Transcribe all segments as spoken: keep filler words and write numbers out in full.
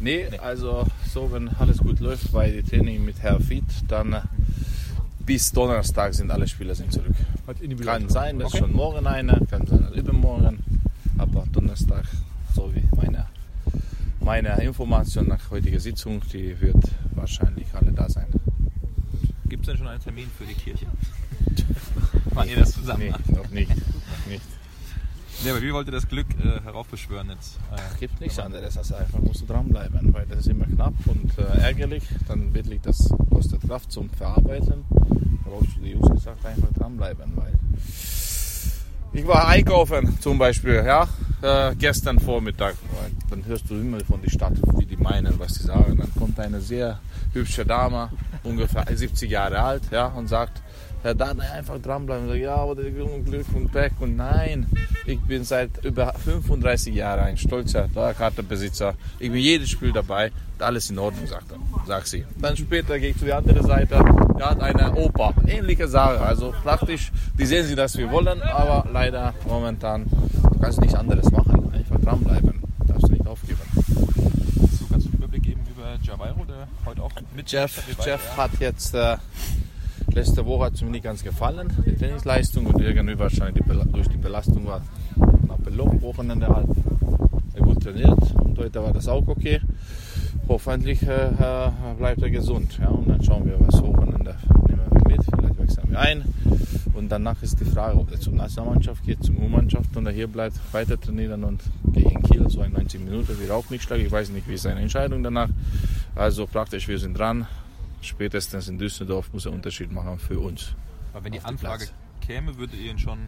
Nee, nee, also so, wenn alles gut läuft bei dem Training mit Herr Vieth, dann äh, bis Donnerstag sind alle Spieler sind zurück. Kann sein, dass okay. schon morgen einer, kann sein, dass übermorgen, aber Donnerstag, so wie meine, meine Information nach heutiger Sitzung, die wird wahrscheinlich alle da sein. Gibt es denn schon einen Termin für die Kirche? Machen ihr das zusammen? Nee, an? noch nicht. Noch nicht. Nee, aber wie wollt ihr das Glück äh, heraufbeschwören jetzt? Es äh, gibt nichts anderes, als einfach musst du dranbleiben, weil das ist immer knapp und äh, ärgerlich. Dann wirklich das aus der Kraft zum Verarbeiten. Worauf du die Jungs gesagt einfach dranbleiben, weil ich war einkaufen zum Beispiel, ja, äh, gestern Vormittag. Dann hörst du immer von der Stadt, wie die meinen, was sie sagen. Dann kommt eine sehr hübsche Dame, ungefähr siebzig Jahre alt, ja, und sagt, ja, dann einfach dranbleiben und sagen, ja, aber Glück und Pech und nein, ich bin seit über fünfunddreißig Jahren ein stolzer Dauerkartenbesitzer, ich bin jedes Spiel dabei, alles in Ordnung, sagt er, sagt sie. Dann später gehe ich zu der anderen Seite, da hat eine Opa, ähnliche Sache, also praktisch, die sehen sie, dass wir wollen, aber leider momentan, du kannst nichts anderes machen, einfach dranbleiben, darfst du nicht aufgeben. So, kannst du einen Überblick geben über Javairo, der heute auch mit Jeff, Jeff hat jetzt... Äh, Letzte Woche hat es mir nicht ganz gefallen, die Trainingsleistung, und irgendwie wahrscheinlich die durch die Belastung war nach dem Wochenende halt gut trainiert und heute war das auch okay. Hoffentlich äh, bleibt er gesund, ja, und dann schauen wir, was Wochenende nehmen wir mit, vielleicht wechseln wir ein und danach ist die Frage, ob er zur Nationalmannschaft geht, zur U-Mannschaft und er hier bleibt, weiter trainieren und gegen Kiel, so in neunzig Minuten wird auch nicht schlecht, ich weiß nicht, wie ist seine Entscheidung danach, also praktisch wir sind dran. Spätestens in Düsseldorf muss er einen Unterschied machen für uns. Aber wenn die Anfrage Platz. käme, würdet ihr ihn schon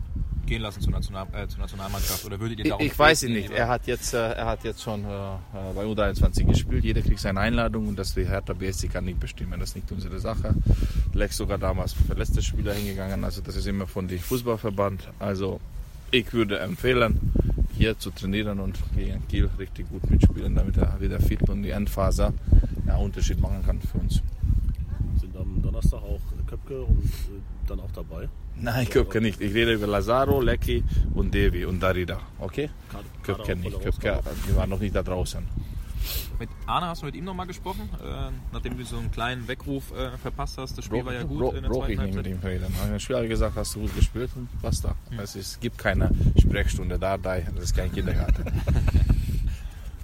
gehen lassen zur, National, äh, zur Nationalmannschaft? Oder würdet ihr da auch ich weiß ihn nicht. Er hat jetzt, äh, er hat jetzt schon äh, bei U dreiundzwanzig gespielt. Jeder kriegt seine Einladung und das die Hertha B S C kann nicht bestimmen. Das ist nicht unsere Sache. Lecki sogar damals verletzte Spieler hingegangen. Also das ist immer von dem Fußballverband. Also ich würde empfehlen, hier zu trainieren und gegen Kiel richtig gut mitspielen, damit er wieder fit und die Endphase einen Unterschied machen kann für uns. Am Donnerstag auch Köpke und dann auch dabei? Nein, Köpke nicht. Ich rede über Lazaro, Lecki und Devi und Darida. Okay? Köpke nicht. Köpke, die waren noch nicht da draußen. Mit Arna hast du mit ihm nochmal gesprochen? Äh, nachdem du so einen kleinen Weckruf äh, verpasst hast, das Spiel Bro, war ja gut Bro, in der zweiten Halbzeit. Ich nicht mit ihm reden. Das Spiel habe ich gesagt, hast du gut gespielt und was da. Hm. Es ist, gibt keine Sprechstunde da, da, das ist kein Kindergarten.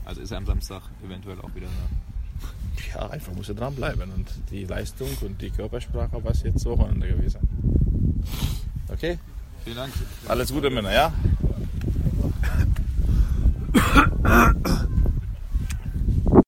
Also ist er am Samstag eventuell auch wieder da? Ja, einfach muss er dranbleiben und die Leistung und die Körpersprache war es jetzt so Wochenende gewesen. Okay? Vielen Dank. Alles Gute, Männer, ja?